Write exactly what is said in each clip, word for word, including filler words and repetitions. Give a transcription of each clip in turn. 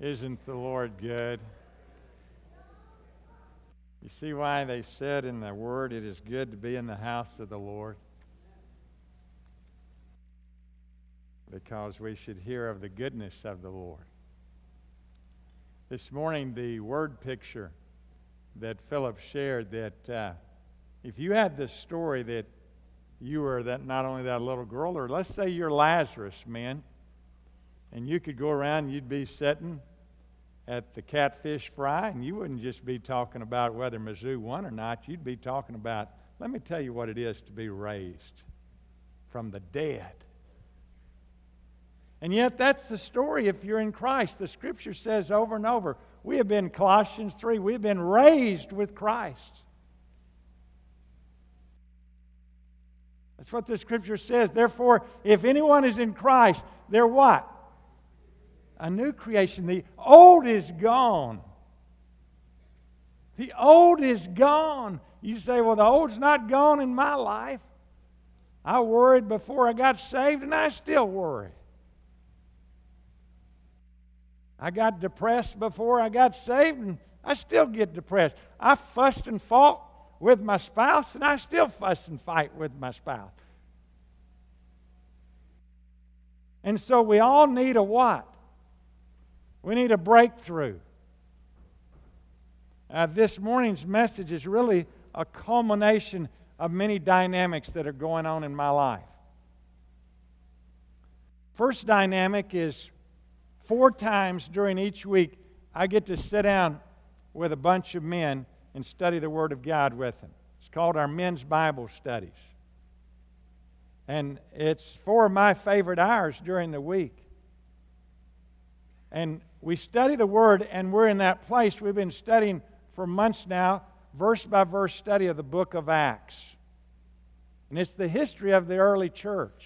Isn't the Lord good? You see why they said in the Word, it is good to be in the house of the Lord? Because we should hear of the goodness of the Lord. This morning, the word picture that Philip shared, that uh, if you had this story that you were that not only that little girl, or let's say you're Lazarus, man, and you could go around and you'd be sitting at the catfish fry, and you wouldn't just be talking about whether Mizzou won or not. You'd be talking about, let me tell you what it is to be raised from the dead. And yet that's the story if you're in Christ. The Scripture says over and over, we have been, Colossians three, we've been raised with Christ. That's what the Scripture says. Therefore, if anyone is in Christ, they're what? A new creation. The old is gone. The old is gone. You say, well, the old's not gone in my life. I worried before I got saved, and I still worry. I got depressed before I got saved, and I still get depressed. I fussed and fought with my spouse, and I still fuss and fight with my spouse. And so we all need a what? We need a breakthrough. Uh, this morning's message is really a culmination of many dynamics that are going on in my life. First dynamic is, four times during each week, I get to sit down with a bunch of men and study the Word of God with them. It's called our men's Bible studies. And it's four of my favorite hours during the week. And we study the Word, and we're in that place. We've been studying for months now, verse by verse study of the book of Acts. And it's the history of the early church.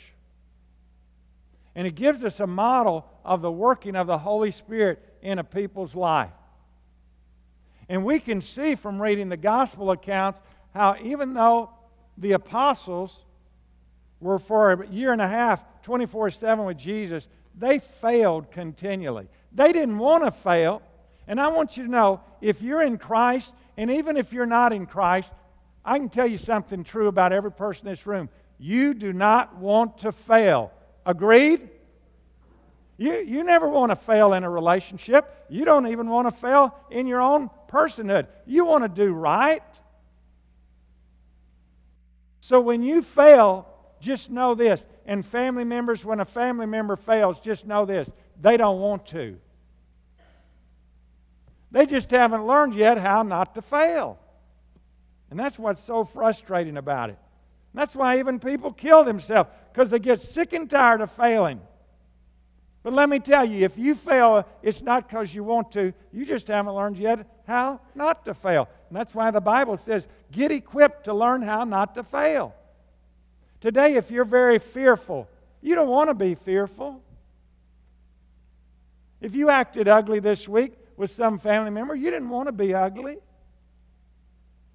And it gives us a model of the working of the Holy Spirit in a people's life. And we can see from reading the gospel accounts how even though the apostles were for a year and a half, twenty-four seven with Jesus, they failed continually. They didn't want to fail. And I want you to know, if you're in Christ, and even if you're not in Christ, I can tell you something true about every person in this room. You do not want to fail. Agreed? You, you never want to fail in a relationship. You don't even want to fail in your own personhood. You want to do right. So when you fail, just know this. And family members, when a family member fails, just know this. They don't want to. They just haven't learned yet how not to fail. And that's what's so frustrating about it. That's why even people kill themselves, because they get sick and tired of failing. But let me tell you, if you fail, it's not because you want to. You just haven't learned yet how not to fail. And that's why the Bible says, get equipped to learn how not to fail. Today, if you're very fearful, you don't want to be fearful. If you acted ugly this week with some family member, you didn't want to be ugly.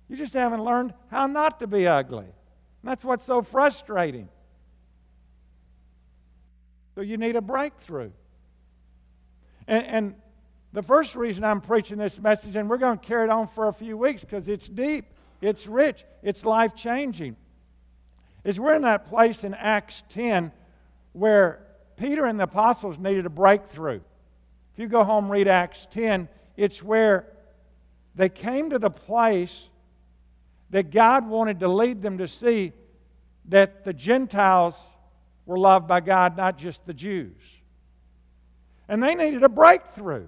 You just haven't learned how not to be ugly. That's what's so frustrating. So you need a breakthrough. And, and the first reason I'm preaching this message, and we're going to carry it on for a few weeks because it's deep, it's rich, it's life-changing, is we're in that place in Acts ten where Peter and the apostles needed a breakthrough. If you go home, read Acts ten, it's where they came to the place that God wanted to lead them to see that the Gentiles were loved by God, not just the Jews. And they needed a breakthrough.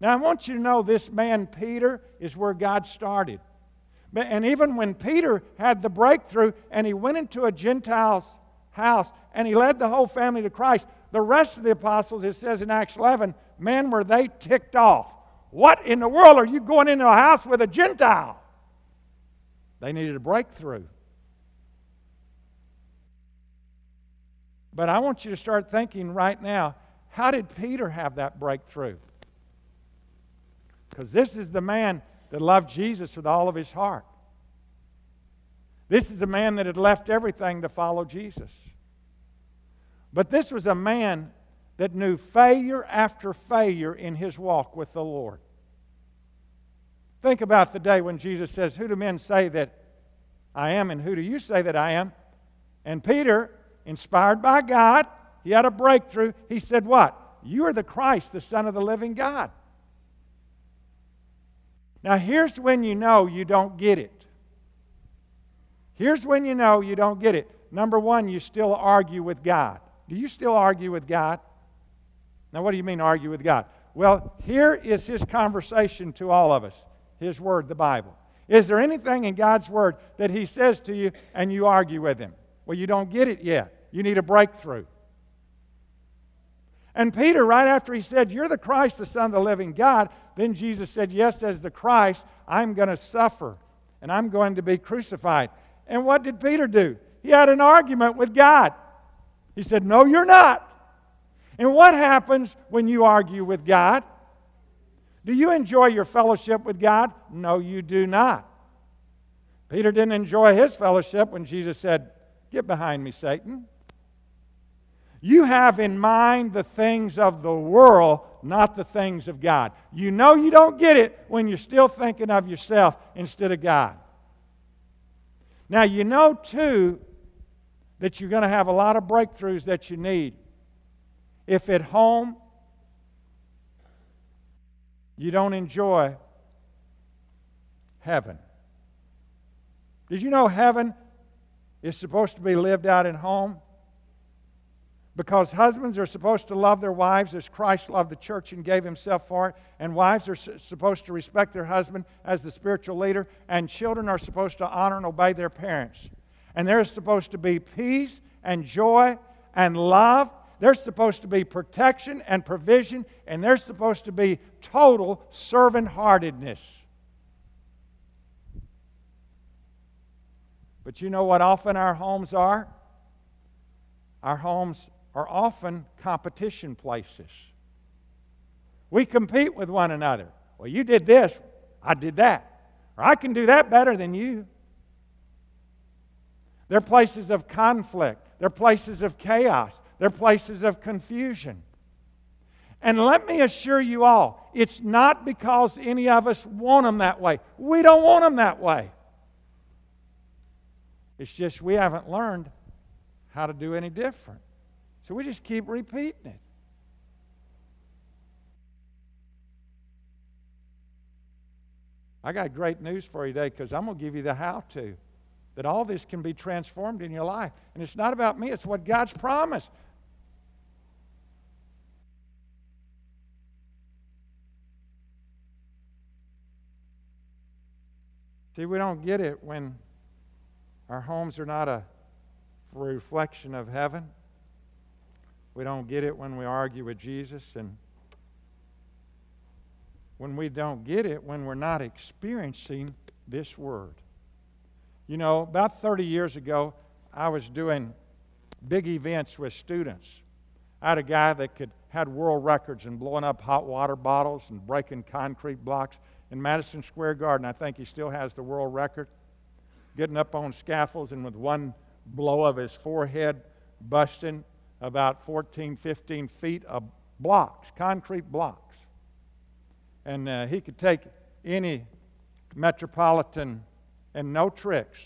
Now, I want you to know this man, Peter, is where God started. And even when Peter had the breakthrough and he went into a Gentile's house and he led the whole family to Christ, the rest of the apostles, it says in Acts eleven, man, were they ticked off. What in the world are you going into a house with a Gentile? They needed a breakthrough. But I want you to start thinking right now, how did Peter have that breakthrough? Because this is the man that loved Jesus with all of his heart. This is a man that had left everything to follow Jesus. But this was a man that knew failure after failure in his walk with the Lord. Think about the day when Jesus says, "Who do men say that I am, and who do you say that I am?" And Peter, inspired by God, he had a breakthrough. He said what? "You are the Christ, the Son of the living God." Now here's when you know you don't get it. Here's when you know you don't get it. Number one, you still argue with God. Do you still argue with God? Now what do you mean argue with God? Well, here is his conversation to all of us. His word, the Bible. Is there anything in God's word that he says to you and you argue with him? Well, you don't get it yet. You need a breakthrough. And Peter, right after he said, "You're the Christ, the Son of the living God," then Jesus said, "Yes, as the Christ, I'm going to suffer, and I'm going to be crucified." And what did Peter do? He had an argument with God. He said, "No, you're not." And what happens when you argue with God? Do you enjoy your fellowship with God? No, you do not. Peter didn't enjoy his fellowship when Jesus said, "Get behind me, Satan. You have in mind the things of the world, not the things of God." You know you don't get it when you're still thinking of yourself instead of God. Now you know, too, that you're going to have a lot of breakthroughs that you need if at home you don't enjoy heaven. Did you know heaven is supposed to be lived out at home? Because husbands are supposed to love their wives as Christ loved the church and gave himself for it. And wives are su- supposed to respect their husband as the spiritual leader. And children are supposed to honor and obey their parents. And there's supposed to be peace and joy and love. There's supposed to be protection and provision. And there's supposed to be total servant-heartedness. But you know what often our homes are? Our homes are often competition places. We compete with one another. Well, you did this, I did that. Or I can do that better than you. They're places of conflict. They're places of chaos. They're places of confusion. And let me assure you all, it's not because any of us want them that way. We don't want them that way. It's just we haven't learned how to do any different. So we just keep repeating it. I got great news for you today, because I'm going to give you the how-to. That all this can be transformed in your life. And it's not about me. It's what God's promised. See, we don't get it when our homes are not a reflection of heaven. We don't get it when we argue with Jesus, and when we don't get it when we're not experiencing this word. You know, about thirty years ago, I was doing big events with students. I had a guy that could had world records in blowing up hot water bottles and breaking concrete blocks in Madison Square Garden. I think he still has the world record. Getting up on scaffolds and with one blow of his forehead, busting about fourteen, fifteen feet of blocks, concrete blocks. And uh, he could take any metropolitan, and no tricks,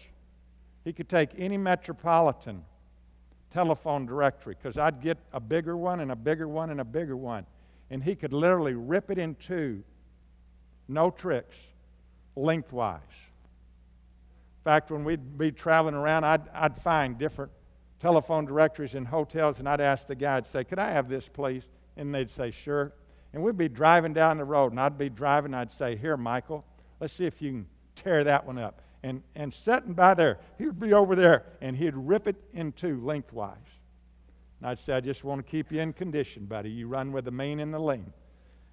he could take any metropolitan telephone directory, because I'd get a bigger one and a bigger one and a bigger one. And he could literally rip it in two, no tricks, lengthwise. In fact, when we'd be traveling around, I'd, I'd find different telephone directories in hotels, and I'd ask the guy, I'd say, "Could I have this, please?" And they'd say, "Sure." And we'd be driving down the road, and I'd be driving, and I'd say, "Here, Michael, let's see if you can tear that one up." And, and sitting by there, he'd be over there, and he'd rip it in two lengthwise. And I'd say, "I just want to keep you in condition, buddy. You run with the mean and the lean."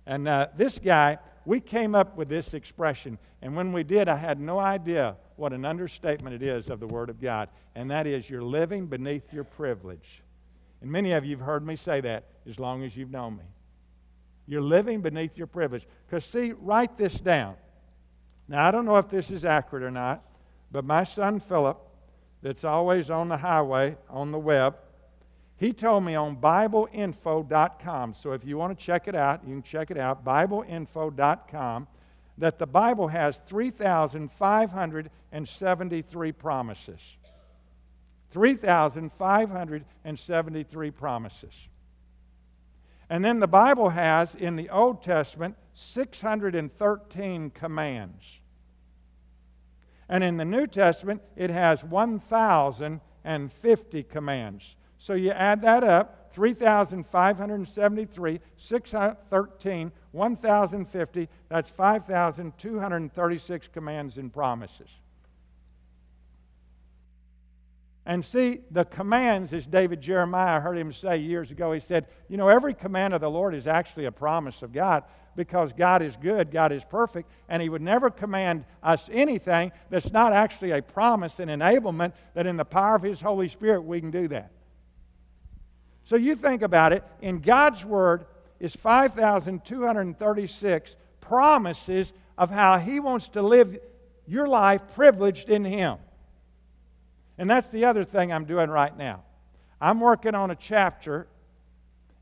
And uh, this guy, we came up with this expression, and when we did, I had no idea what an understatement it is of the Word of God, and that is, you're living beneath your privilege. And many of you have heard me say that as long as you've known me. You're living beneath your privilege. Because see, write this down. Now, I don't know if this is accurate or not, but my son Philip, that's always on the highway, on the web, He told me on Bible Info dot com, so if you want to check it out, you can check it out, Bible Info dot com, that the Bible has three thousand five hundred seventy-three promises. three thousand five hundred seventy-three promises. And then the Bible has, in the Old Testament, six hundred thirteen commands. And in the New Testament, it has one thousand fifty commands. So you add that up, three thousand five hundred seventy-three, six hundred thirteen, one thousand fifty, that's five thousand two hundred thirty-six commands and promises. And see, the commands, as David Jeremiah heard him say years ago, he said, you know, every command of the Lord is actually a promise of God, because God is good, God is perfect, and He would never command us anything that's not actually a promise and enablement that in the power of His Holy Spirit we can do that. So you think about it, in God's Word is five thousand two hundred thirty-six promises of how He wants to live your life privileged in Him. And that's the other thing I'm doing right now. I'm working on a chapter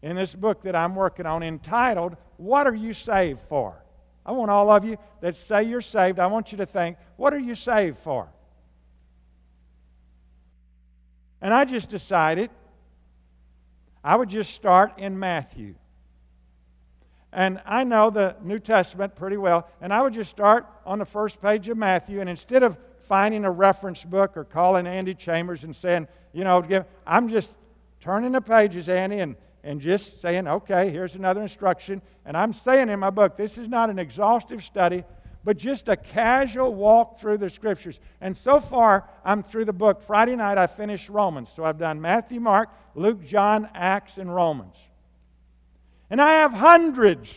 in this book that I'm working on entitled, What Are You Saved For? I want all of you that say you're saved, I want you to think, what are you saved for? And I just decided I would just start in Matthew. And I know the New Testament pretty well, and I would just start on the first page of Matthew, and instead of finding a reference book or calling Andy Chambers and saying, you know, give, I'm just turning the pages, Andy, and, and just saying, okay, here's another instruction. And I'm saying in my book, this is not an exhaustive study, but just a casual walk through the Scriptures. And so far, I'm through the book. Friday night, I finished Romans. So I've done Matthew, Mark, Luke, John, Acts, and Romans. And I have hundreds,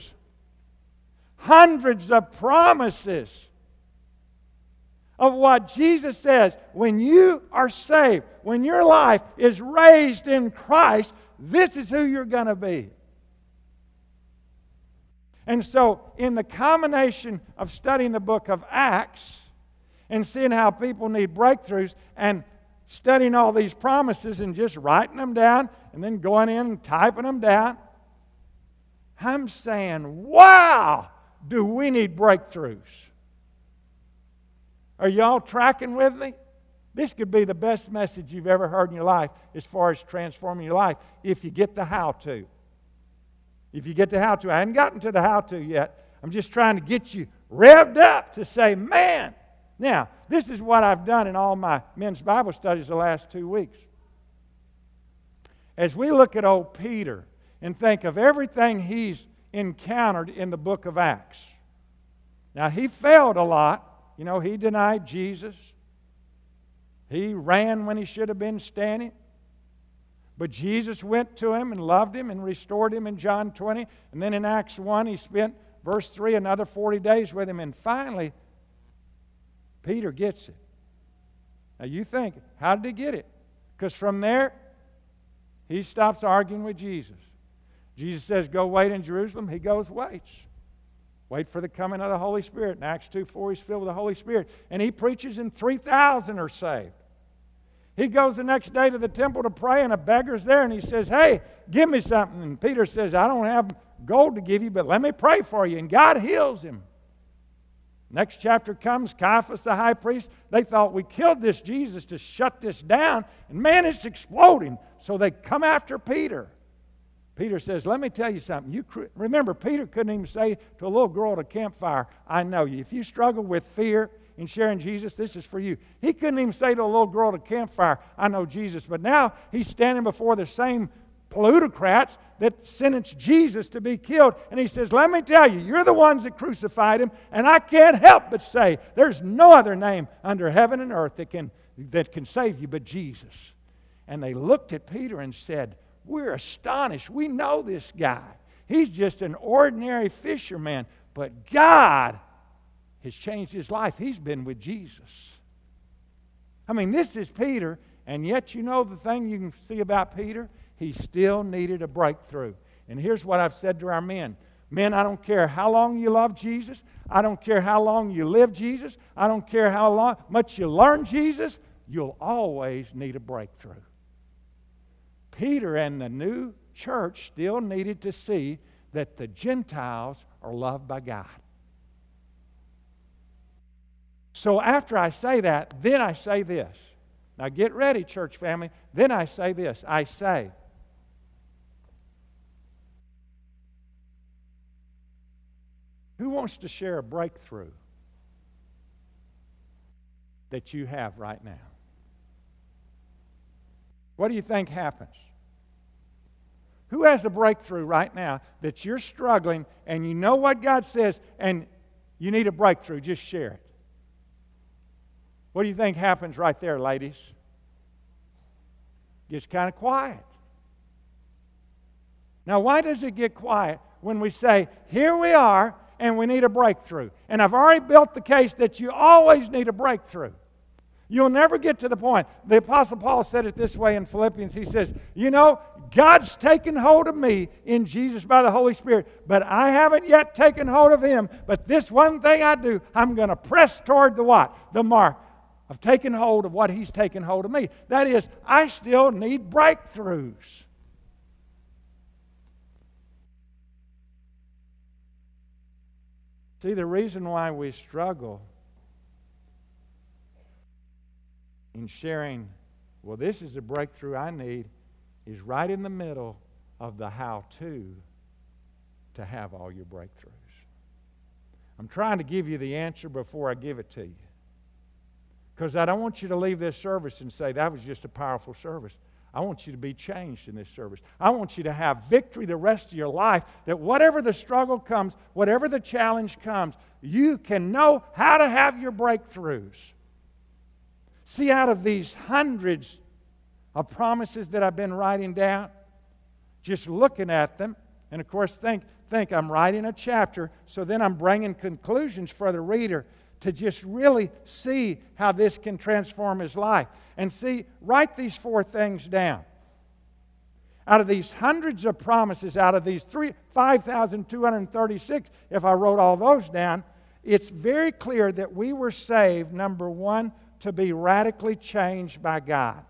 hundreds of promises of what Jesus says. When you are saved, when your life is raised in Christ, this is who you're going to be. And so, in the combination of studying the book of Acts and seeing how people need breakthroughs and studying all these promises and just writing them down and then going in and typing them down, I'm saying, wow, do we need breakthroughs? Are y'all tracking with me? This could be the best message you've ever heard in your life as far as transforming your life if you get the how-to. If you get the how-to. I haven't gotten to the how-to yet. I'm just trying to get you revved up to say, man. Now, this is what I've done in all my men's Bible studies the last two weeks. As we look at old Peter and think of everything he's encountered in the book of Acts. Now, he failed a lot. You know, he denied Jesus. He ran when he should have been standing. But Jesus went to him and loved him and restored him in John twenty. And then in Acts one, he spent, verse three, another forty days with him. And finally, Peter gets it. Now you think, how did he get it? Because from there, he stops arguing with Jesus. Jesus says, go wait in Jerusalem. He goes, waits. Wait for the coming of the Holy Spirit. In Acts two four, he's filled with the Holy Spirit. And he preaches and three thousand are saved. He goes the next day to the temple to pray, and a beggar's there, and he says, hey, give me something. And Peter says, I don't have gold to give you, but let me pray for you. And God heals him. Next chapter comes, Caiaphas the high priest. They thought, we killed this Jesus to shut this down, and man, it's exploding. So they come after Peter. Peter says, let me tell you something. You cr- Remember, Peter couldn't even say to a little girl at a campfire, I know you. If you struggle with fear in sharing Jesus, this is for you. He couldn't even say to a little girl at a campfire, I know Jesus. But now he's standing before the same plutocrats that sentenced Jesus to be killed. And he says, let me tell you, you're the ones that crucified him. And I can't help but say, there's no other name under heaven and earth that can, that can save you but Jesus. And they looked at Peter and said, we're astonished. We know this guy. He's just an ordinary fisherman, but God has changed his life. He's been with Jesus. I mean, this is Peter, and yet you know the thing you can see about Peter? He still needed a breakthrough. And here's what I've said to our men. Men, I don't care how long you love Jesus. I don't care how long you live Jesus. I don't care how long, much you learn Jesus. You'll always need a breakthrough. Peter and the new church still needed to see that the Gentiles are loved by God. So after I say that, then I say this. Now get ready, church family. Then I say this. I say, who wants to share a breakthrough that you have right now? What do you think happens? Who has a breakthrough right now that you're struggling and you know what God says and you need a breakthrough? Just share it. What do you think happens right there, ladies? Gets kind of quiet. Now, why does it get quiet when we say, here we are and we need a breakthrough? And I've already built the case that you always need a breakthrough. You'll never get to the point. The Apostle Paul said it this way in Philippians. He says, you know, God's taken hold of me in Jesus by the Holy Spirit, but I haven't yet taken hold of Him. But this one thing I do, I'm going to press toward the what? The mark. I've taken hold of what He's taken hold of me. That is, I still need breakthroughs. See, the reason why we struggle in sharing, well, this is a breakthrough I need, is right in the middle of the how-to to have all your breakthroughs. I'm trying to give you the answer before I give it to you, because I don't want you to leave this service and say, that was just a powerful service. I want you to be changed in this service. I want you to have victory the rest of your life, that whatever the struggle comes, whatever the challenge comes, you can know how to have your breakthroughs. See, out of these hundreds of promises that I've been writing down, just looking at them, and of course think, think I'm writing a chapter, so then I'm bringing conclusions for the reader to just really see how this can transform his life. And see, write these four things down. Out of these hundreds of promises, out of these three, five thousand two hundred thirty-six, if I wrote all those down, it's very clear that we were saved, number one, to be radically changed by God.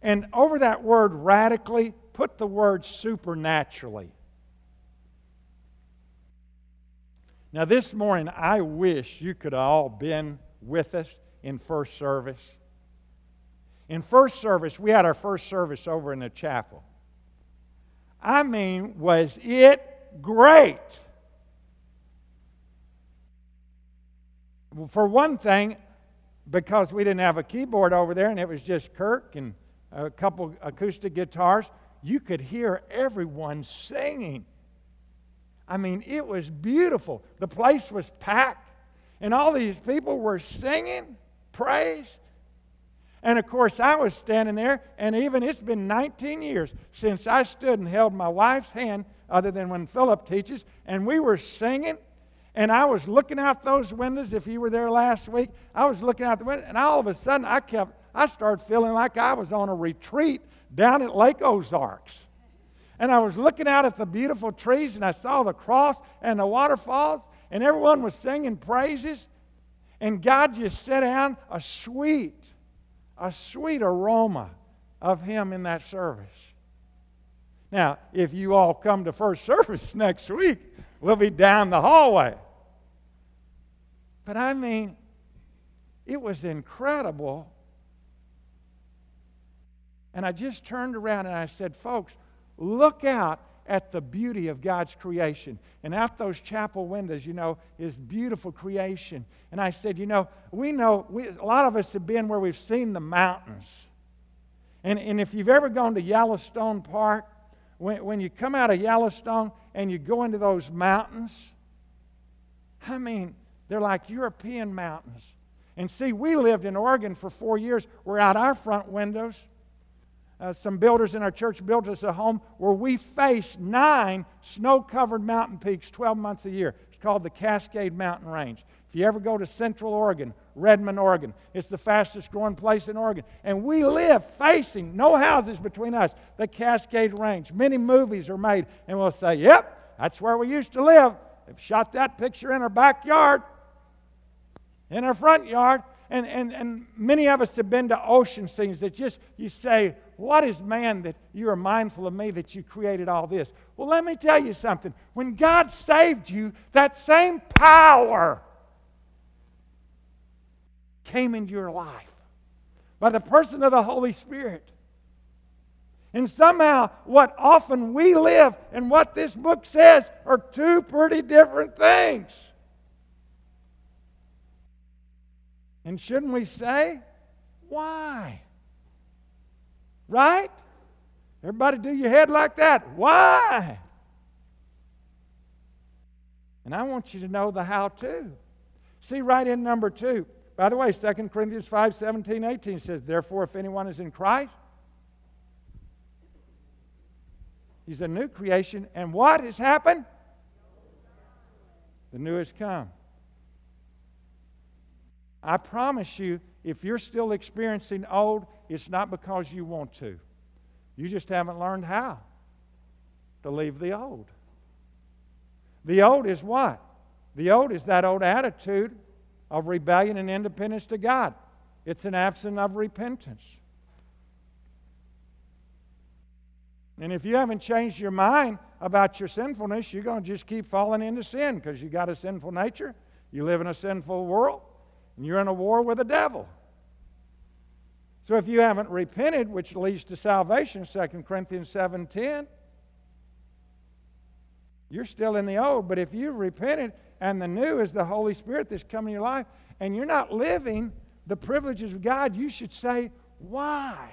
And over that word radically, put the word supernaturally. Now this morning, I wish you could have all been with us in first service. In first service, we had our first service over in the chapel. I mean, was it great? For one thing, because we didn't have a keyboard over there and it was just Kirk and a couple acoustic guitars, you could hear everyone singing. I mean, it was beautiful. The place was packed and all these people were singing praise. And of course, I was standing there, and even it's been nineteen years since I stood and held my wife's hand, other than when Philip teaches, and we were singing. And I was looking out those windows. If you were there last week, I was looking out the window, and all of a sudden I kept, I started feeling like I was on a retreat down at Lake Ozarks. And I was looking out at the beautiful trees, and I saw the cross and the waterfalls, and everyone was singing praises. And God just set down a sweet, a sweet aroma of Him in that service. Now, if you all come to first service next week, we'll be down the hallway. But I mean, it was incredible. And I just turned around and I said, folks, look out at the beauty of God's creation. And out those chapel windows, you know, is beautiful creation. And I said, you know, we know, we, a lot of us have been where we've seen the mountains. And, and if you've ever gone to Yellowstone Park, When, when you come out of Yellowstone and you go into those mountains, I mean, they're like European mountains. And see, we lived in Oregon for four years. We're out our front windows. Uh, some builders in our church built us a home where we faced nine snow-covered mountain peaks twelve months a year. It's called the Cascade Mountain Range. If you ever go to Central Oregon, Redmond, Oregon, it's the fastest growing place in Oregon. And we live facing, no houses between us, the Cascade Range. Many movies are made and we'll say, yep, that's where we used to live. They've shot that picture in our backyard, in our front yard. and, and, and many of us have been to ocean scenes that just, you say, what is man that you are mindful of me, that you created all this? Well, let me tell you something. When God saved you, that same power came into your life by the person of the Holy Spirit. And somehow, what often we live and what this book says are two pretty different things. And shouldn't we say, why? Right? Everybody do your head like that. Why? And I want you to know the how to. See right in number two. By the way, Second Corinthians five, seventeen, eighteen says, therefore, if anyone is in Christ, he's a new creation. And what has happened? The new has come. I promise you, if you're still experiencing old, it's not because you want to. You just haven't learned how to leave the old. The old is what? The old is that old attitude of rebellion and independence to God. It's an absence of repentance. And if you haven't changed your mind about your sinfulness, you're going to just keep falling into sin because you got a sinful nature, you live in a sinful world, and you're in a war with the devil. So if you haven't repented, which leads to salvation, Second Corinthians seven ten, you're still in the old. But if you've repented and the new is the Holy Spirit that's come in your life, and you're not living the privileges of God, you should say, why?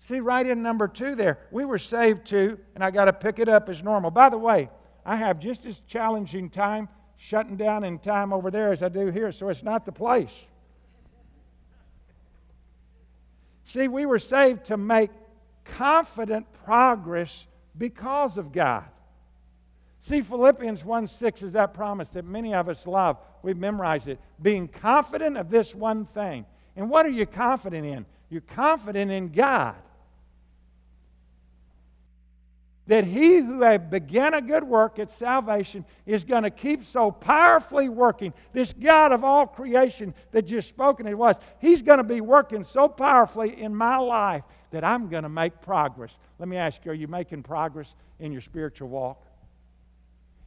See, right in number two there, we were saved to, and I got to pick it up as normal. By the way, I have just as challenging time shutting down in time over there as I do here, so it's not the place. See, we were saved to make confident progress because of God. See, Philippians one six is that promise that many of us love. We've memorized it. Being confident of this one thing. And what are you confident in? You're confident in God. That he who began a good work at salvation is going to keep so powerfully working. This God of all creation that just spoken it was, he's going to be working so powerfully in my life that I'm going to make progress. Let me ask you, are you making progress in your spiritual walk?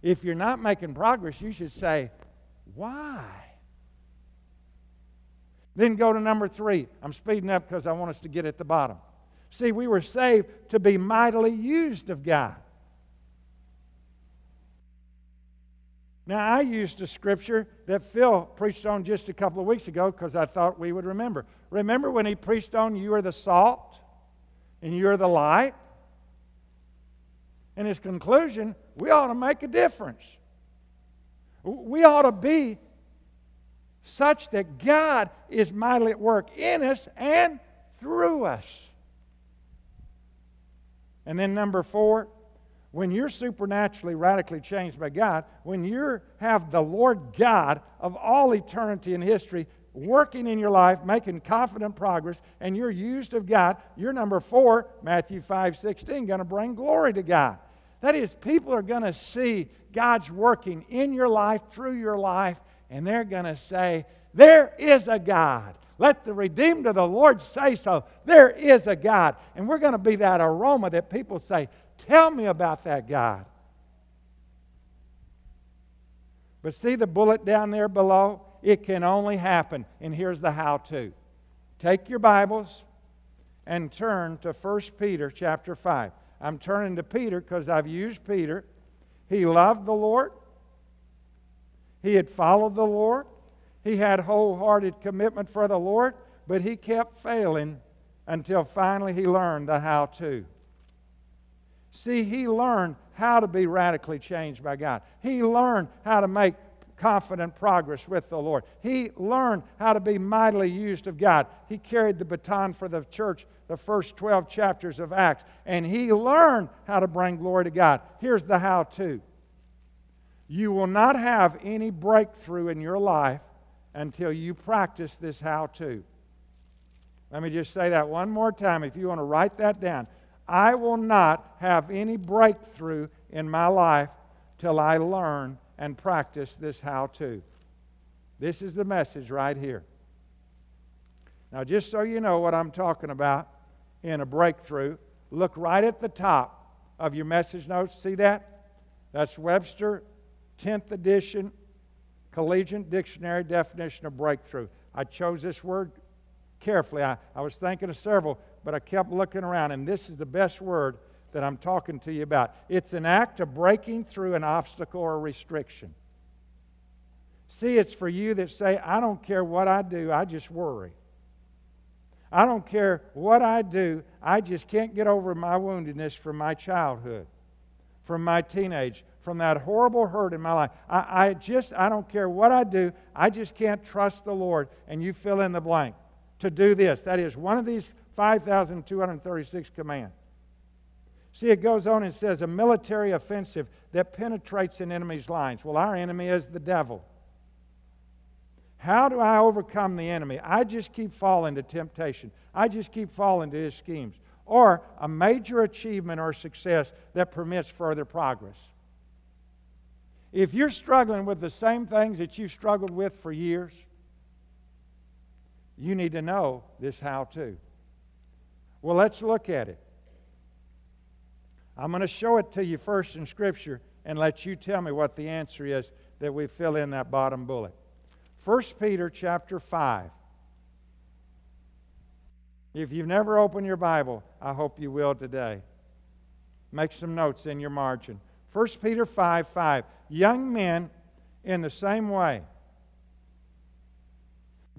If you're not making progress, you should say, why? Then go to number three. I'm speeding up because I want us to get at the bottom. See, we were saved to be mightily used of God. Now, I used a scripture that Phil preached on just a couple of weeks ago because I thought we would remember. Remember when he preached on you are the salt and you are the light? And his conclusion, we ought to make a difference. We ought to be such that God is mightily at work in us and through us. And then number four, when you're supernaturally, radically changed by God, when you have the Lord God of all eternity and history working in your life, making confident progress, and you're used of God, you're number four, Matthew five sixteen, going to bring glory to God. That is, people are going to see God's working in your life, through your life, and they're going to say, there is a God. Let the redeemed of the Lord say so. There is a God. And we're going to be that aroma that people say, tell me about that God. But see the bullet down there below? It can only happen. And here's the how-to. Take your Bibles and turn to First Peter chapter five. I'm turning to Peter because I've used Peter. He loved the Lord. He had followed the Lord. He had wholehearted commitment for the Lord, but he kept failing until finally he learned the how-to. See, he learned how to be radically changed by God. He learned how to make confident progress with the Lord. He learned how to be mightily used of God. He carried the baton for the church, the first twelve chapters of Acts, and he learned how to bring glory to God. Here's the how-to. You will not have any breakthrough in your life until you practice this how-to. Let me just say that one more time if you want to write that down. I will not have any breakthrough in my life till I learn and practice this how-to. This is the message right here. Now, just so you know what I'm talking about in a breakthrough, look right at the top of your message notes. See that? That's Webster, tenth edition, Collegiate Dictionary Definition of Breakthrough. I chose this word carefully. I, I was thinking of several, but I kept looking around, and this is the best word that I'm talking to you about. It's an act of breaking through an obstacle or restriction. See, it's for you that say, I don't care what I do, I just worry. I don't care what I do, I just can't get over my woundedness from my childhood, from my teenage, from that horrible hurt in my life. I, I just, I don't care what I do, I just can't trust the Lord. And you fill in the blank to do this. That is one of these five thousand two hundred thirty-six commands. See, it goes on and says, a military offensive that penetrates an enemy's lines. Well, our enemy is the devil. How do I overcome the enemy? I just keep falling to temptation. I just keep falling to his schemes. Or a major achievement or success that permits further progress. If you're struggling with the same things that you've struggled with for years, you need to know this how-to. Well, let's look at it. I'm going to show it to you first in Scripture and let you tell me what the answer is that we fill in that bottom bullet. First Peter chapter five. If you've never opened your Bible, I hope you will today. Make some notes in your margin. First Peter five five. Young men, in the same way,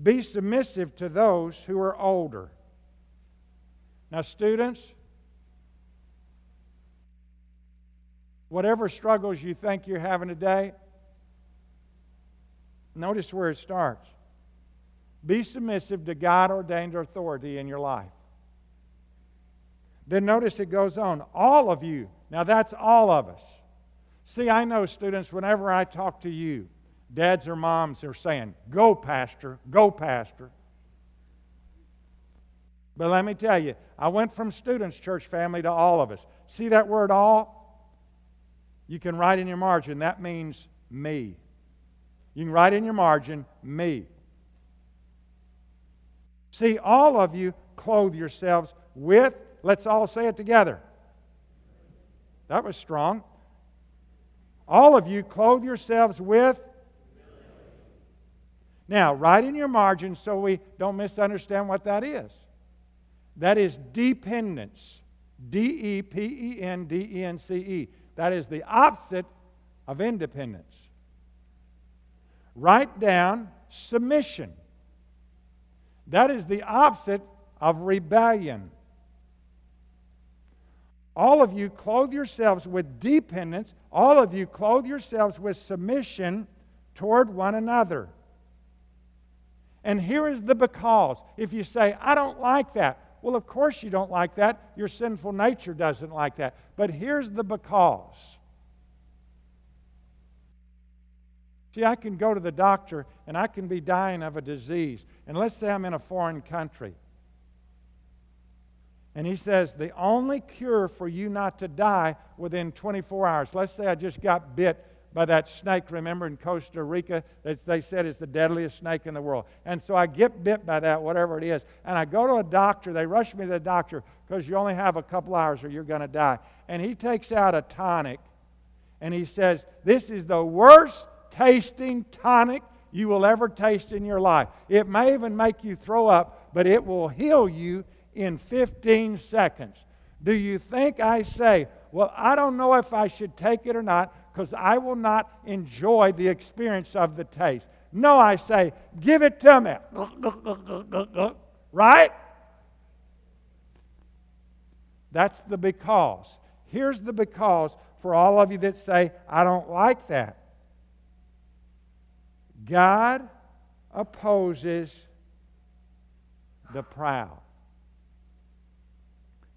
be submissive to those who are older. Now, students, whatever struggles you think you're having today, notice where it starts. Be submissive to God-ordained authority in your life. Then notice it goes on. All of you. Now that's all of us. See, I know, students, whenever I talk to you, dads or moms are saying, go, pastor, go, pastor. But let me tell you, I went from students, church family, to all of us. See that word all? You can write in your margin, that means me. You can write in your margin, me. See, all of you clothe yourselves with, let's all say it together. That was strong. All of you clothe yourselves with. Now, write in your margin so we don't misunderstand what that is. That is dependence. D E P E N D E N C E. That is the opposite of independence. Write down submission. That is the opposite of rebellion. All of you clothe yourselves with dependence. All of you clothe yourselves with submission toward one another. And here is the because. If you say, I don't like that. Well, of course you don't like that. Your sinful nature doesn't like that. But here's the because. See, I can go to the doctor and I can be dying of a disease. And let's say I'm in a foreign country. And he says, the only cure for you not to die within twenty-four hours. Let's say I just got bit by that snake, remember, in Costa Rica, that they said is the deadliest snake in the world. And so I get bit by that, whatever it is, and I go to a doctor. They rush me to the doctor because you only have a couple hours or you're going to die. And he takes out a tonic, and he says, this is the worst tasting tonic you will ever taste in your life. It may even make you throw up, but it will heal you in fifteen seconds. Do you think I say, well, I don't know if I should take it or not, because I will not enjoy the experience of the taste? No, I say, give it to me. Right? That's the because. Here's the because for all of you that say, I don't like that. God opposes the proud.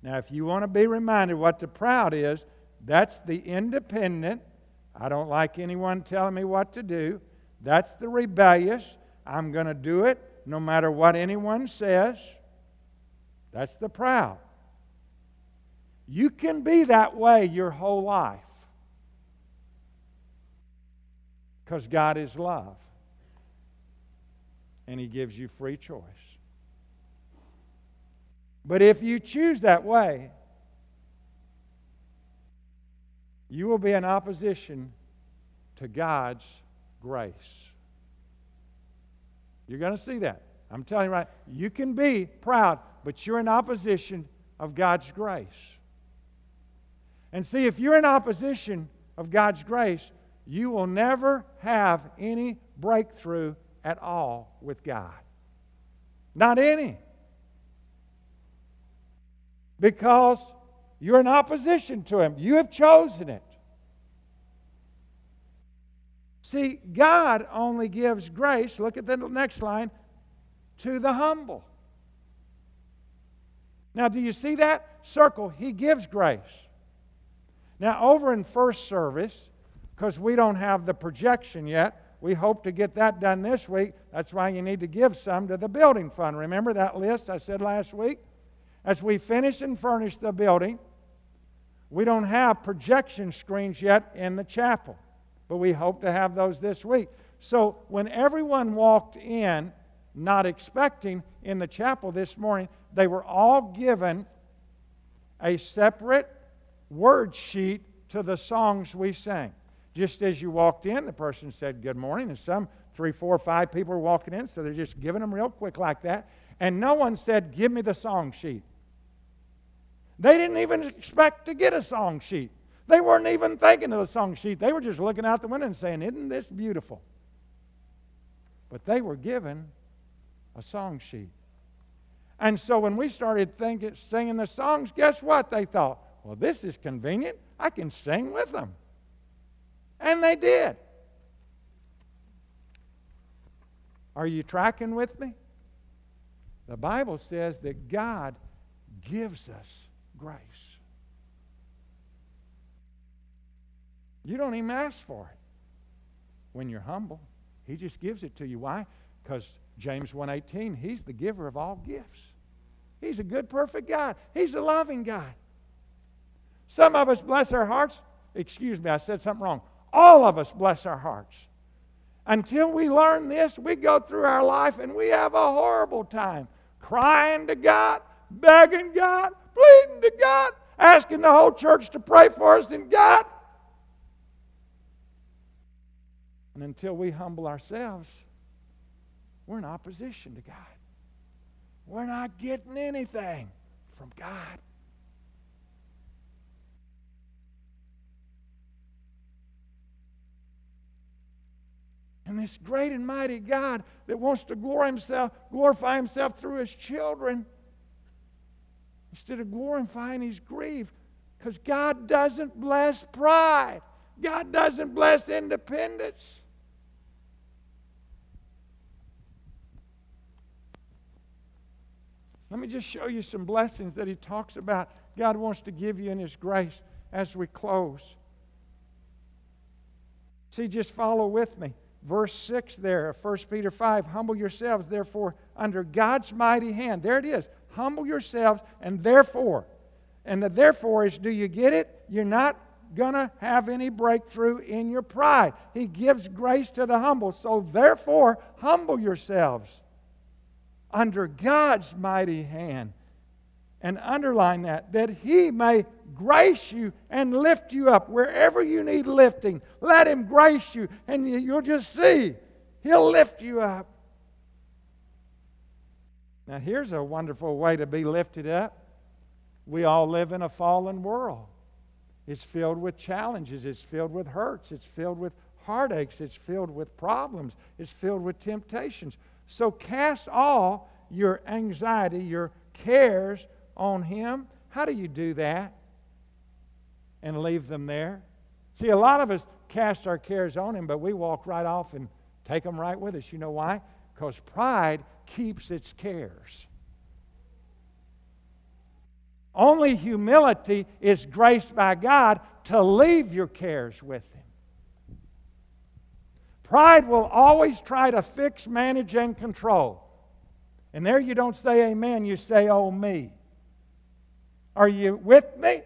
Now, if you want to be reminded what the proud is, that's the independent. I don't like anyone telling me what to do. That's the rebellious. I'm going to do it no matter what anyone says. That's the proud. You can be that way your whole life because God is love. and He gives you free choice. But if you choose that way, you will be in opposition to God's grace. You're going to see that. I'm telling you right, you can be proud, but you're in opposition of God's grace. And see, if you're in opposition of God's grace, you will never have any breakthrough at all with God. Not any. Because you're in opposition to Him. You have chosen it. See, God only gives grace, look at the next line, to the humble. Now, do you see that? Circle, He gives grace. Now, over in first service, because we don't have the projection yet, we hope to get that done this week. That's why you need to give some to the building fund. Remember that list I said last week? As we finish and furnish the building, we don't have projection screens yet in the chapel, but we hope to have those this week. So when everyone walked in, not expecting, in the chapel this morning, they were all given a separate word sheet to the songs we sang. Just as you walked in, the person said good morning, and some three, four, five people were walking in, so they're just giving them real quick like that. And no one said, give me the song sheet. They didn't even expect to get a song sheet. They weren't even thinking of the song sheet. They were just looking out the window and saying, isn't this beautiful? But they were given a song sheet. And so when we started thinking, singing the songs, guess what? They thought, well, this is convenient. I can sing with them. And they did. Are you tracking with me? The Bible says that God gives us grace. You don't even ask for it when you're humble. He just gives it to you. Why? Because James one eighteen, He's the giver of all gifts. He's a good, perfect God. He's a loving God. Some of us bless our hearts. Excuse me, I said something wrong. All of us bless our hearts. Until we learn this, we go through our life and we have a horrible time crying to God, begging God, pleading to God, asking the whole church to pray for us and God. And until we humble ourselves, we're in opposition to God. We're not getting anything from God. And this great and mighty God that wants to glorify himself, glorify himself through His children, instead of glorifying, He's grieved. Because God doesn't bless pride. God doesn't bless independence. Let me just show you some blessings that He talks about. God wants to give you in His grace as we close. See, just follow with me. Verse six there, First Peter five, humble yourselves, therefore, under God's mighty hand. There it is. Humble yourselves, and therefore. And the therefore is, do you get it? You're not going to have any breakthrough in your pride. He gives grace to the humble. So therefore, humble yourselves under God's mighty hand. And underline that, that He may grace you and lift you up. Wherever you need lifting, let Him grace you, and you'll just see He'll lift you up. Now, here's a wonderful way to be lifted up. We all live in a fallen world. It's filled with challenges. It's filled with hurts. It's filled with heartaches. It's filled with problems. It's filled with temptations. So cast all your anxiety, your cares on Him. How do you do that? And leave them there. See, a lot of us cast our cares on Him, but we walk right off and take them right with us. You know why? Because pride keeps its cares. Only humility is graced by God to leave your cares with Him. Pride will always try to fix, manage, and control. And there you don't say amen, you say, oh me. Are you with me?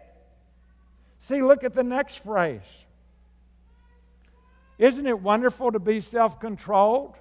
See, look at the next phrase. Isn't it wonderful to be self-controlled?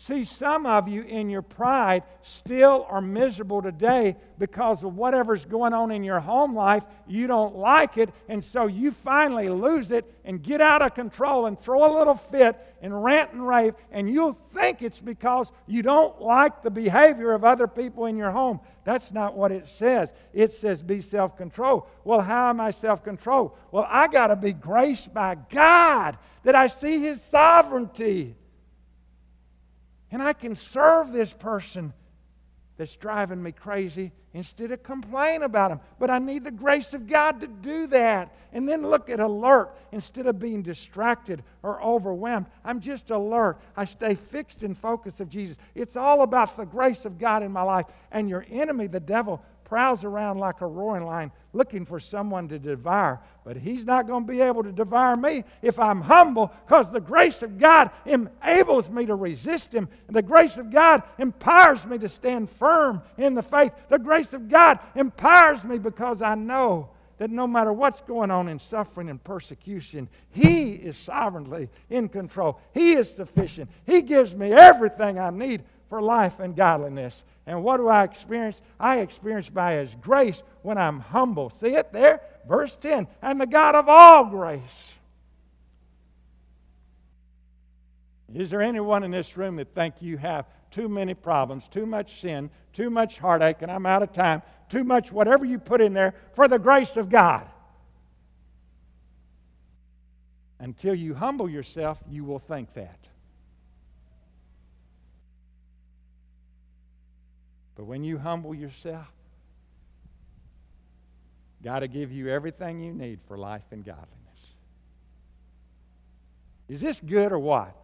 See, some of you in your pride still are miserable today because of whatever's going on in your home life. You don't like it, and so you finally lose it and get out of control and throw a little fit and rant and rave, and you'll think it's because you don't like the behavior of other people in your home. That's not what it says. It says be self-controlled. Well, how am I self-controlled? Well, I got to be graced by God that I see His sovereignty. And I can serve this person that's driving me crazy instead of complain about him. But I need the grace of God to do that. And then look at alert instead of being distracted or overwhelmed. I'm just alert. I stay fixed in focus of Jesus. It's all about the grace of God in my life. And your enemy, the devil, prowls around like a roaring lion looking for someone to devour. But he's not going to be able to devour me if I'm humble, because the grace of God enables me to resist him. And the grace of God empowers me to stand firm in the faith. The grace of God empowers me because I know that no matter what's going on in suffering and persecution, He is sovereignly in control. He is sufficient. He gives me everything I need for life and godliness. And what do I experience? I experience by His grace when I'm humble. See it there? Verse ten. And the God of all grace. Is there anyone in this room that think you have too many problems, too much sin, too much heartache, and I'm out of time, too much whatever you put in there for the grace of God? Until you humble yourself, you will think that. But when you humble yourself, God will give you everything you need for life and godliness. Is this good or what?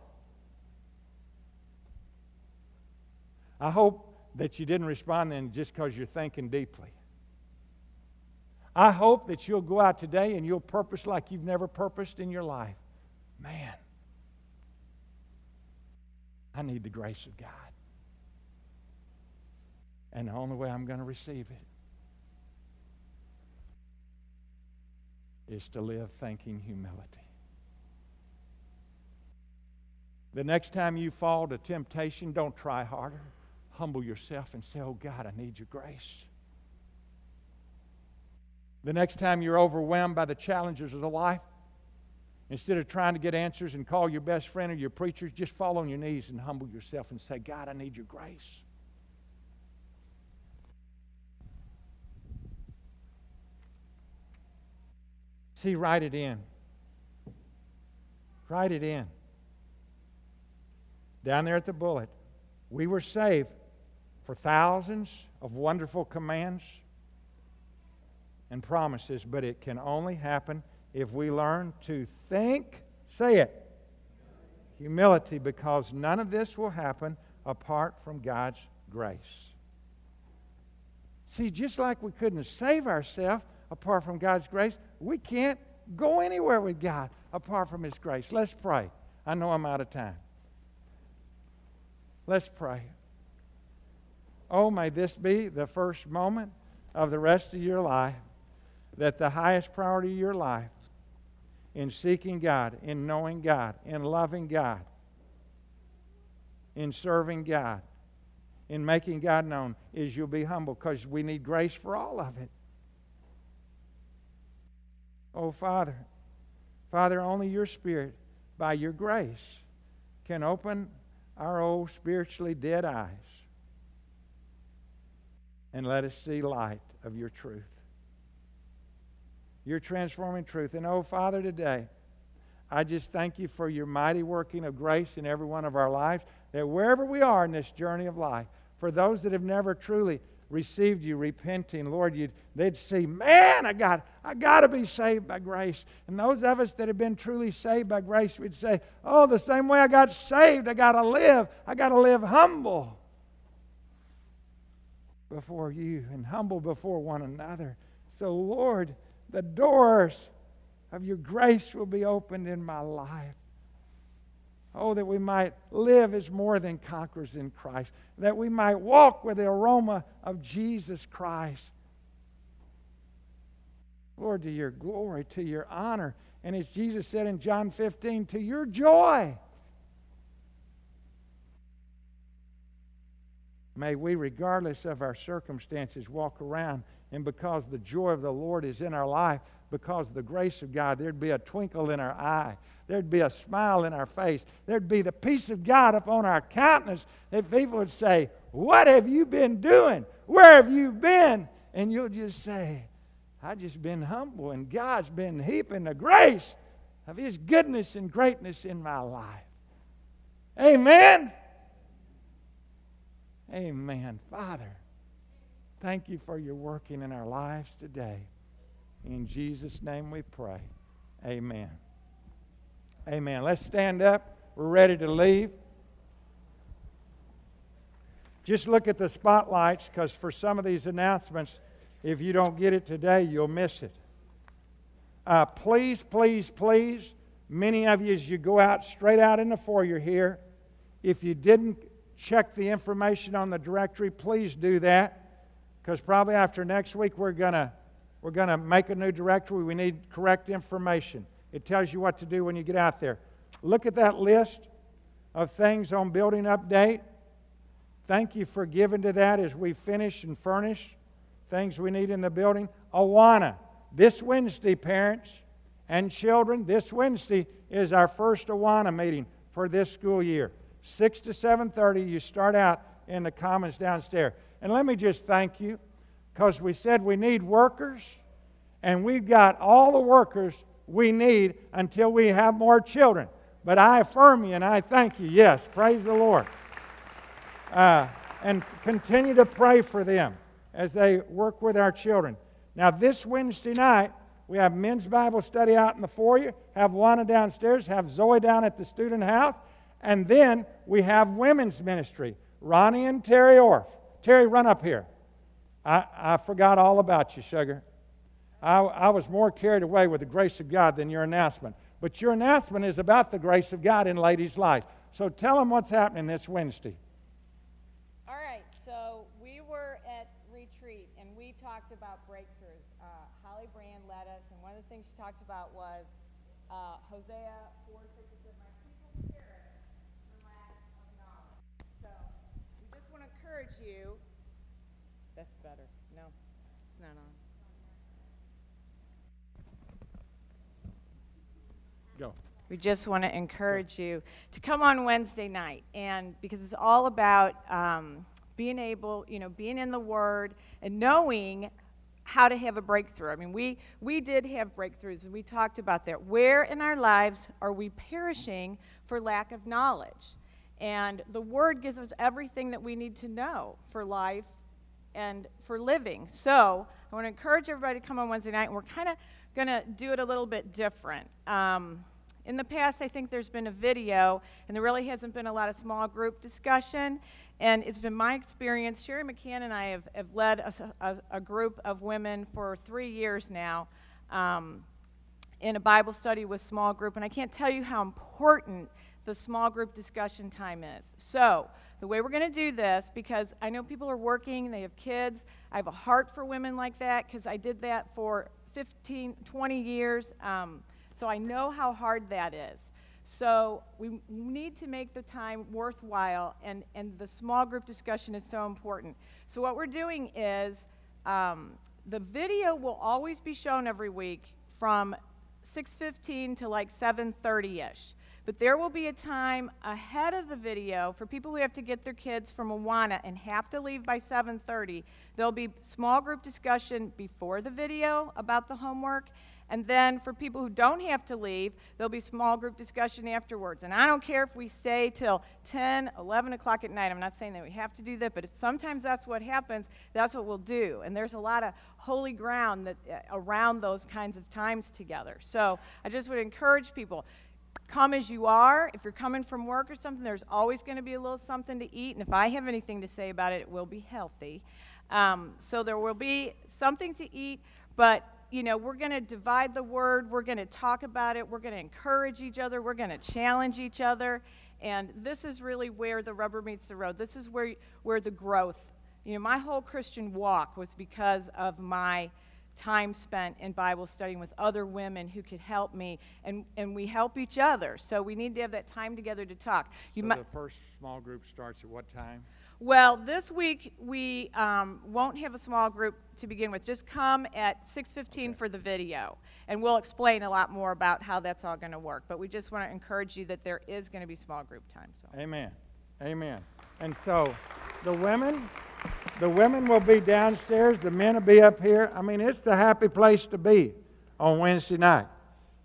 I hope that you didn't respond then just because you're thinking deeply. I hope that you'll go out today and you'll purpose like you've never purposed in your life. Man, I need the grace of God. And the only way I'm going to receive it is to live thanking humility. The next time you fall to temptation, don't try harder. Humble yourself and say, oh God, I need your grace. The next time you're overwhelmed by the challenges of the life, instead of trying to get answers and call your best friend or your preachers, just fall on your knees and humble yourself and say, God, I need your grace. See, write it in. Write it in. Down there at the bullet, we were saved for thousands of wonderful commands and promises, but it can only happen if we learn to think, say it, humility, because none of this will happen apart from God's grace. See, just like we couldn't save ourselves apart from God's grace, we can't go anywhere with God apart from His grace. Let's pray. I know I'm out of time. Let's pray. Oh, may this be the first moment of the rest of your life, that the highest priority of your life in seeking God, in knowing God, in loving God, in serving God, in making God known, is you'll be humble, because we need grace for all of it. Oh, Father, Father, only your Spirit, by your grace, can open our old spiritually dead eyes and let us see light of your truth, your transforming truth. And, oh, Father, today, I just thank you for your mighty working of grace in every one of our lives, that wherever we are in this journey of life, for those that have never truly received you, repenting, Lord, you'd, they'd see, man, I got I got to be saved by grace. And those of us that have been truly saved by grace, we'd say, oh, the same way I got saved, I got to live. I got to live humble before you and humble before one another. So, Lord, the doors of your grace will be opened in my life. Oh, that we might live as more than conquerors in Christ. That we might walk with the aroma of Jesus Christ. Lord, to your glory, to your honor. And as Jesus said in John fifteen, to your joy. may we, regardless of our circumstances, walk around, and because the joy of the Lord is in our life, because of the grace of God, there'd be a twinkle in our eye. There'd be a smile in our face. There'd be the peace of God upon our countenance. If people would say, what have you been doing? Where have you been? And you'll just say, I've just been humble, and God's been heaping the grace of His goodness and greatness in my life. Amen? Amen. Father, thank you for your working in our lives today. In Jesus' name we pray. Amen. Amen. Let's stand up. We're ready to leave. Just look at the spotlights, because for some of these announcements, if you don't get it today, you'll miss it. Uh, please, please, please, many of you, as you go out, straight out in the foyer here, if you didn't check the information on the directory, please do that, because probably after next week we're going to We're going to make a new directory. We need correct information. It tells you what to do when you get out there. Look at that list of things on building update. Thank you for giving to that as we finish and furnish things we need in the building. Awana, this Wednesday, parents and children, this Wednesday is our first Awana meeting for this school year. six to seven thirty, you start out in the commons downstairs. And let me just thank you, because we said we need workers, and we've got all the workers we need until we have more children. But I affirm you and I thank you. Yes, praise the Lord. Uh, and continue to pray for them as they work with our children. Now, this Wednesday night, we have men's Bible study out in the foyer, have Juana downstairs, have Zoe down at the student house, and then we have women's ministry. Ronnie and Terry Orff. Terry, run up here. I, I forgot all about you, sugar. I, I was more carried away with the grace of God than your announcement. But your announcement is about the grace of God in ladies' life. So tell them what's happening this Wednesday. All right. So we were at retreat, and we talked about breakthroughs. Uh, Holly Brand led us, and one of the things she talked about was uh, Hosea four, six, and my people perish for lack of knowledge. So we just want to encourage you. That's better. No, it's not on. Go. We just want to encourage you to come on Wednesday night, and because it's all about um, being able, you know, being in the Word and knowing how to have a breakthrough. I mean, we we did have breakthroughs, and we talked about that. Where in our lives are we perishing for lack of knowledge? And the Word gives us everything that we need to know for life and for living. So I want to encourage everybody to come on Wednesday night, and we're kind of going to do it a little bit different. Um, in the past, I think there's been a video, and there really hasn't been a lot of small group discussion, and it's been my experience. Sherry McCann and I have, have led a, a, a group of women for three years now um, in a Bible study with small group, and I can't tell you how important the small group discussion time is. So the way we're going to do this, because I know people are working, they have kids. I have a heart for women like that, because I did that for fifteen, twenty years. Um, so I know how hard that is. So we need to make the time worthwhile, and, and the small group discussion is so important. So what we're doing is um, the video will always be shown every week from six fifteen to like seven thirty-ish. But there will be a time ahead of the video for people who have to get their kids from Awana and have to leave by seven thirty. There'll be small group discussion before the video about the homework. And then for people who don't have to leave, there'll be small group discussion afterwards. And I don't care if we stay till ten, eleven o'clock at night. I'm not saying that we have to do that, but if sometimes that's what happens, that's what we'll do. And there's a lot of holy ground that, uh, around those kinds of times together. So I just would encourage people. Come as you are. If you're coming from work or something, there's always going to be a little something to eat. And if I have anything to say about it, it will be healthy. Um, so there will be something to eat. But, you know, we're going to divide the word. We're going to talk about it. We're going to encourage each other. We're going to challenge each other. And this is really where the rubber meets the road. This is where, where the growth. You know, my whole Christian walk was because of my time spent in Bible studying with other women who could help me, and, and we help each other. So we need to have that time together to talk. You so mi- the first small group starts at what time? Well, this week we um, won't have a small group to begin with. Just come at six fifteen okay. for the video, and we'll explain a lot more about how that's all going to work. But we just want to encourage you that there is going to be small group time. So. Amen. Amen. And so the women, the women will be downstairs. The men will be up here. I mean, it's the happy place to be on Wednesday night.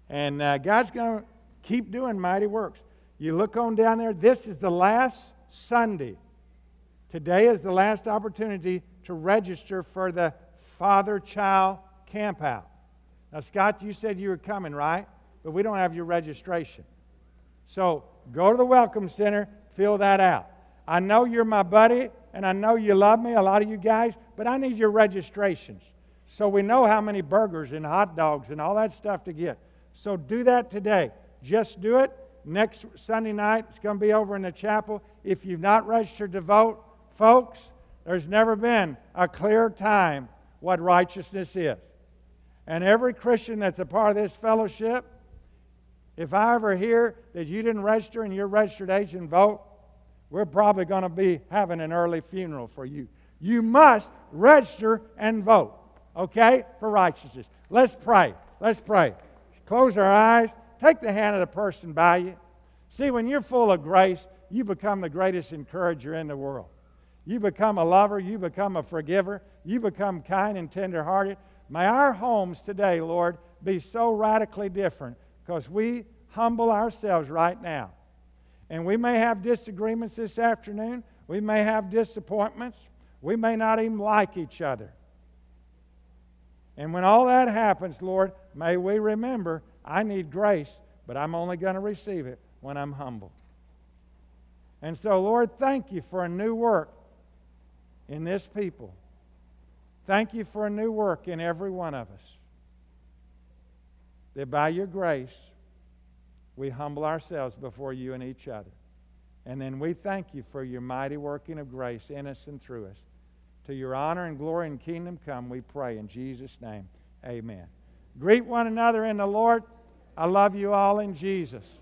And uh, God's going to keep doing mighty works. You look on down there. This is the last Sunday. Today is the last opportunity to register for the Father-Child Campout. Now, Scott, you said you were coming, right? But we don't have your registration. So go to the Welcome Center, fill that out. I know you're my buddy, and I know you love me, a lot of you guys, but I need your registrations so we know how many burgers and hot dogs and all that stuff to get. So do that today. Just do it. Next Sunday night, it's going to be over in the chapel. If you've not registered to vote, folks, there's never been a clear time what righteousness is. And every Christian that's a part of this fellowship, if I ever hear that you didn't register and your registered agent vote, we're probably going to be having an early funeral for you. You must register and vote, okay, for righteousness. Let's pray. Let's pray. Close our eyes. Take the hand of the person by you. See, when you're full of grace, you become the greatest encourager in the world. You become a lover. You become a forgiver. You become kind and tenderhearted. May our homes today, Lord, be so radically different because we humble ourselves right now. And we may have disagreements this afternoon. We may have disappointments. We may not even like each other. And when all that happens, Lord, may we remember I need grace, but I'm only going to receive it when I'm humble. And so, Lord, thank you for a new work in this people. Thank you for a new work in every one of us. That by your grace, we humble ourselves before you and each other. And then we thank you for your mighty working of grace in us and through us. To your honor and glory and kingdom come, we pray in Jesus' name. Amen. Greet one another in the Lord. I love you all in Jesus.